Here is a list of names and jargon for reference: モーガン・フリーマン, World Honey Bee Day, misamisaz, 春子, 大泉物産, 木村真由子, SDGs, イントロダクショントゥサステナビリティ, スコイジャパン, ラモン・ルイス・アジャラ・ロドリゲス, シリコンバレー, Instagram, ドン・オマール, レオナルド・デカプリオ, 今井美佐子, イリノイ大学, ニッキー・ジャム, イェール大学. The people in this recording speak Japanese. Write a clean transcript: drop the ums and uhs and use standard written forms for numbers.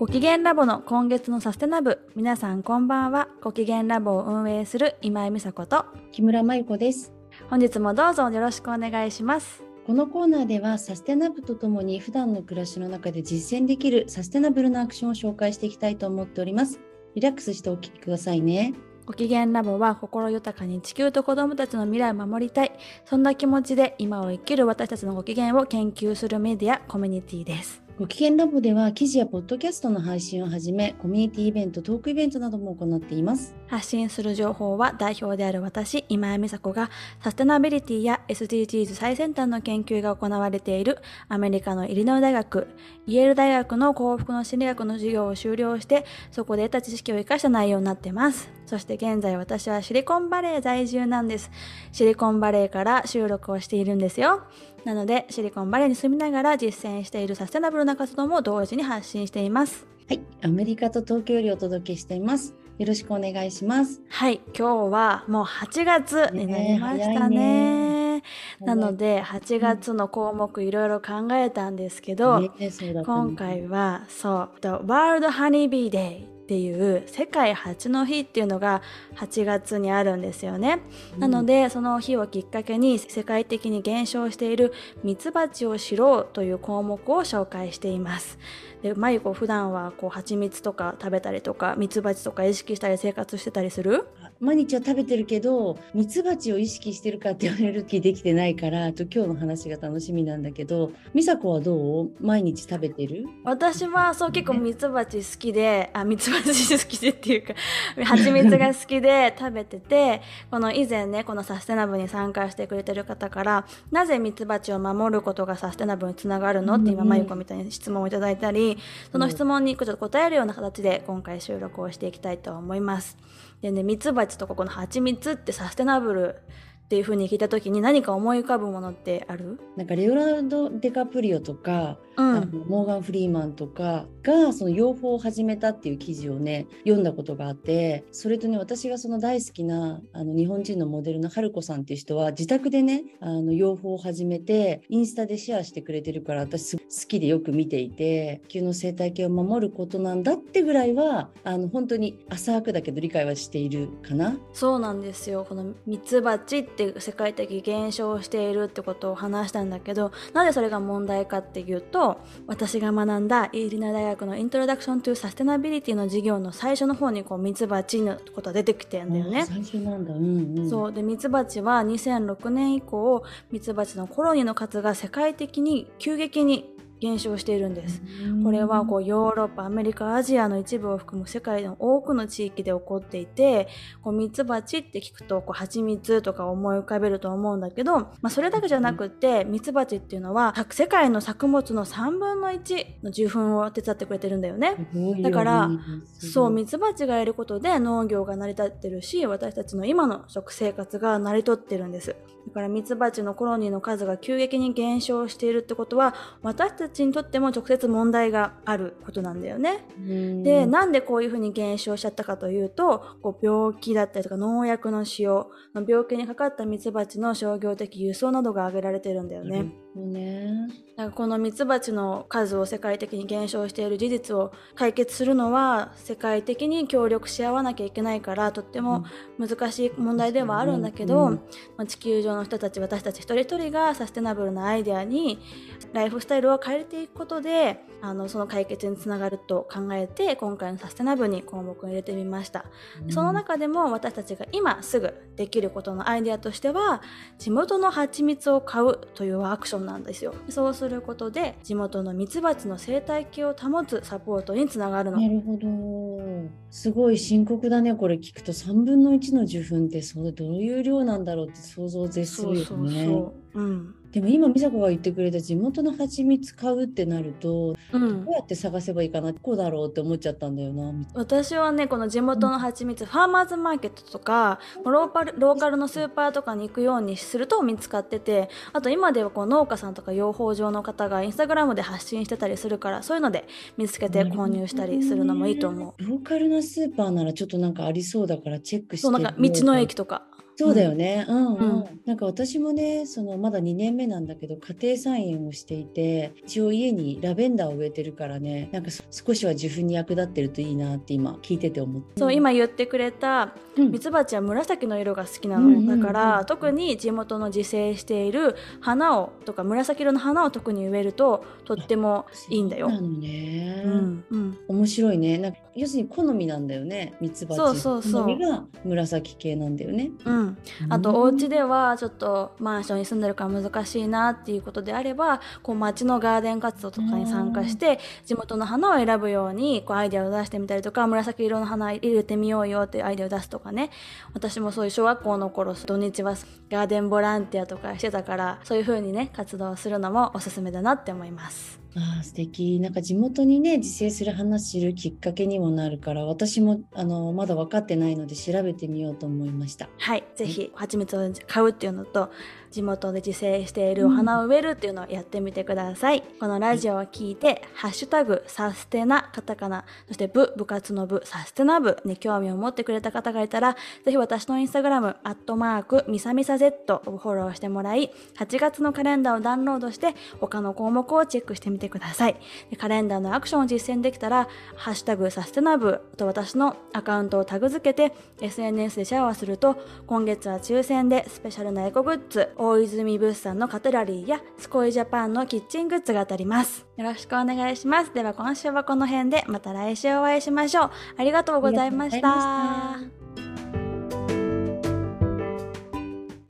ごきげんラボの今月のサステナブ、皆さんこんばんは。ごきげんラボを運営する今井美佐子と木村真由子です。本日もどうぞよろしくお願いします。このコーナーではサステナブとともに普段の暮らしの中で実践できるサステナブルなアクションを紹介していきたいと思っております。リラックスしてお聞きくださいね。ごきげんラボは心豊かに地球と子どもたちの未来を守りたい、そんな気持ちで今を生きる私たちのごきげんを研究するメディアコミュニティです。ごきげんラボでは記事やポッドキャストの配信をはじめ、コミュニティイベント、トークイベントなども行っています。発信する情報は代表である私今井美佐子がサステナビリティや SDGs 最先端の研究が行われているアメリカのイリノイ大学、イェール大学の幸福の心理学の授業を修了して、そこで得た知識を生かした内容になってます。そして現在私はシリコンバレー在住なんです。シリコンバレーから収録をしているんですよ。なのでシリコンバレーに住みながら実践しているサステナブルな活動も同時に発信しています。はい、アメリカと東京よりお届けしています。よろしくお願いします。はい、今日はもう8月になりましたね。なので8月の項目いろいろ考えたんですけど、今回はWorld Honey Bee Dayっていう世界蜂の日っていうのが8月にあるんですよね。なのでその日をきっかけに世界的に減少しているミツバチを知ろうという項目を紹介しています。で、まゆこ普段は蜂蜜とか食べたりとかミツバチとか意識したり生活してたりする？毎日は食べてるけどミツバチを意識してるかって言われる気できてないから、今日の話が楽しみなんだけど、美佐子はどう？毎日食べてる？私はそう結構ミツバチ好きで、ミツバチ好きでっていうか蜂蜜が好きで食べてて以前ねこのサステナブルに参加してくれてる方から、なぜミツバチを守ることがサステナブルにつながるのって今まゆこみたいに質問をいただいたり、その質問にちょっと答えるような形で今回収録をしていきたいと思います。でね、ミツバチとかこの蜂蜜ってサステナブルっていう風に聞いた時に何か思い浮かぶものってある？なんかレオナルド・デカプリオとか、モーガン・フリーマンとかがその養蜂を始めたっていう記事をね読んだことがあって、それとね私がその大好きな日本人のモデルの春子さんっていう人は自宅でね養蜂を始めてインスタでシェアしてくれてるから、私好きでよく見ていて、地球の生態系を守ることなんだってぐらいは本当に浅くだけど理解はしているかな。そうなんですよ。このミツバチって世界的減少しているってことを話したんだけど、なぜそれが問題かっていうと、私が学んだイリノイ大学のイントロダクショントゥサステナビリティの授業の最初の方にミツバチのことが出てきてんだよね。最初なんだ。そうで、ミツバチは2006年以降ミツバチのコロニーの数が世界的に急激に減少しているんです。これはヨーロッパ、アメリカ、アジアの一部を含む世界の多くの地域で起こっていて、ミツバチって聞くと蜂蜜とか思い浮かべると思うんだけど、それだけじゃなくてミツバチっていうのは世界の作物の3分の1の受粉を手伝ってくれてるんだよね。だからそうミツバチがいることで農業が成り立ってるし、私たちの今の食生活が成り立ってるんです。だからミツバチのコロニーの数が急激に減少しているってことは、私たちにとっても直接問題があることなんだよね。で、なんでこういうふうに減少しちゃったかというと、病気だったりとか農薬の使用、病気にかかったミツバチの商業的輸送などが挙げられてるんだよね。だからこのミツバチの数を世界的に減少している事実を解決するのは世界的に協力し合わなきゃいけないから、とっても難しい問題ではあるんだけど、地球上の人たち私たち一人一人がサステナブルなアイデアにライフスタイルを変えていくことでその解決につながると考えて、今回のサステナブルに項目を入れてみました。その中でも私たちが今すぐできることのアイデアとしては、地元の蜂蜜を買うというアクションなんですよ。そうすることで地元のミツバチの生態系を保つサポートにつながるの。なるほど、すごい深刻だね。これ聞くと3分の1の受粉ってどういう量なんだろうって想像を絶するよね。でも今美佐子が言ってくれた地元の蜂蜜買うってなると、どうやって探せばいいかな、こうだろうって思っちゃったんだよな。私はねこの地元の蜂蜜、ファーマーズマーケットとかローカルのスーパーとかに行くようにすると見つかってて、あと今では農家さんとか養蜂場の方がインスタグラムで発信してたりするから、そういうので見つけて購入したりするのもいいと思う。ローカルなスーパーならちょっとなんかありそうだからチェックして。そうなんか道の駅とかそうだよね、うんうんうん、なんか私もねそのまだ2年目なんだけど家庭菜園をしていて、一応家にラベンダーを植えてるからね、なんか少しは受粉に役立ってるといいなって今聞いてて思って。そう、今言ってくれたミツバチは紫の色が好きなの、うん、だから、うん、特に地元の自生している花をとか紫色の花を特に植えるととってもいいんだよ。そうなのね、うんうん、面白いね。なんか要するに好みなんだよね、ミツバチ。そうそうそう、好みが紫系なんだよね、うんうん、あとお家ではちょっとマンションに住んでるから難しいなっていうことであれば、こう町のガーデン活動とかに参加して地元の花を選ぶようにこうアイデアを出してみたりとか、紫色の花入れてみようよっていうアイデアを出すとかね。私もそういう小学校の頃土日はガーデンボランティアとかしてたから、そういう風にね活動するのもおすすめだなって思います。あ、素敵。なんか地元にね自生する花知るきっかけにもなるから、私もまだ分かってないので調べてみようと思いました。はい、ぜひ蜂蜜を買うっていうのと地元で自生しているお花を植えるっていうのをやってみてください、うん、このラジオを聞いて、はい、ハッシュタグサステナ、カタカナ、そして部活の部、サステナ部に興味を持ってくれた方がいたら、ぜひ私のインスタグラム@misamisaz をフォローしてもらい、8月のカレンダーをダウンロードして他の項目をチェックしてみてください。で、カレンダーのアクションを実践できたらハッシュタグサステナ部と私のアカウントをタグ付けて SNS でシェアをすると、今月は抽選でスペシャルなエコグッズ、大泉物産のカトラリーやスコイジャパンのキッチングッズが当たります。よろしくお願いします。では今週はこの辺で、また来週お会いしましょう。ありがとうございました。